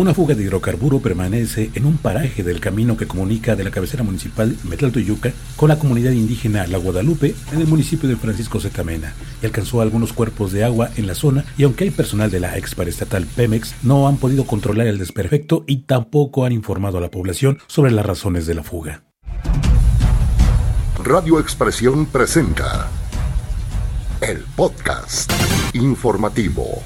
Una fuga de hidrocarburo permanece en un paraje del camino que comunica de la cabecera municipal Metlatoyuca con la comunidad indígena La Guadalupe en el municipio de Francisco Zetamena y alcanzó algunos cuerpos de agua en la zona, y aunque hay personal de la exparestatal Pemex, no han podido controlar el desperfecto y tampoco han informado a la población sobre las razones de la fuga. Radio Expresión presenta el podcast informativo.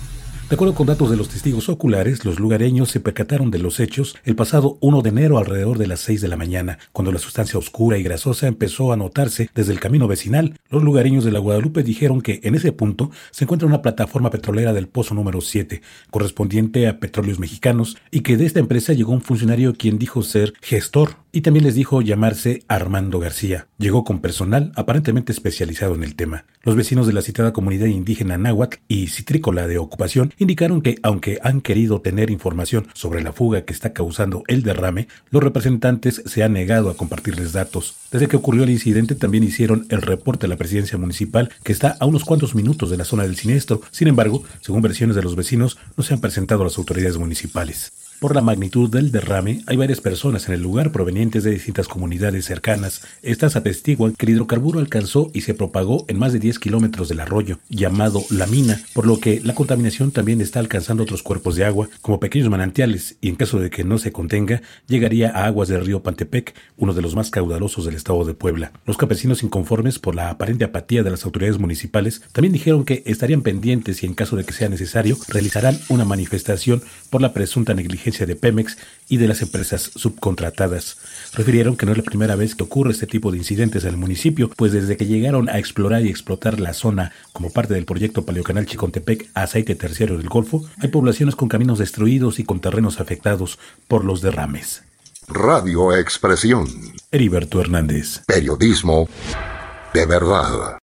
De acuerdo con datos de los testigos oculares, los lugareños se percataron de los hechos el pasado 1 de enero alrededor de las 6 de la mañana, cuando la sustancia oscura y grasosa empezó a notarse desde el camino vecinal. Los lugareños de La Guadalupe dijeron que en ese punto se encuentra una plataforma petrolera del Pozo número 7, correspondiente a Petróleos Mexicanos, y que de esta empresa llegó un funcionario quien dijo ser gestor, y también les dijo llamarse Armando García. Llegó con personal aparentemente especializado en el tema. Los vecinos de la citada comunidad indígena náhuatl y citrícola de ocupación indicaron que, aunque han querido tener información sobre la fuga que está causando el derrame, los representantes se han negado a compartirles datos. Desde que ocurrió el incidente también hicieron el reporte a la presidencia municipal, que está a unos cuantos minutos de la zona del siniestro. Sin embargo, según versiones de los vecinos, no se han presentado a las autoridades municipales. Por la magnitud del derrame, hay varias personas en el lugar provenientes de distintas comunidades cercanas. Estas atestiguan que el hidrocarburo alcanzó y se propagó en más de 10 kilómetros del arroyo, llamado La Mina, por lo que la contaminación también está alcanzando otros cuerpos de agua, como pequeños manantiales, y en caso de que no se contenga, llegaría a aguas del río Pantepec, uno de los más caudalosos del estado de Puebla. Los campesinos, inconformes por la aparente apatía de las autoridades municipales, también dijeron que estarían pendientes y, en caso de que sea necesario, realizarán una manifestación por la presunta negligencia de Pemex y de las empresas subcontratadas. Refirieron que no es la primera vez que ocurre este tipo de incidentes en el municipio, pues desde que llegaron a explorar y explotar la zona como parte del proyecto Paleocanal Chicontepec aceite terciario del Golfo, hay poblaciones con caminos destruidos y con terrenos afectados por los derrames. Radio Expresión. Heriberto Hernández. Periodismo de verdad.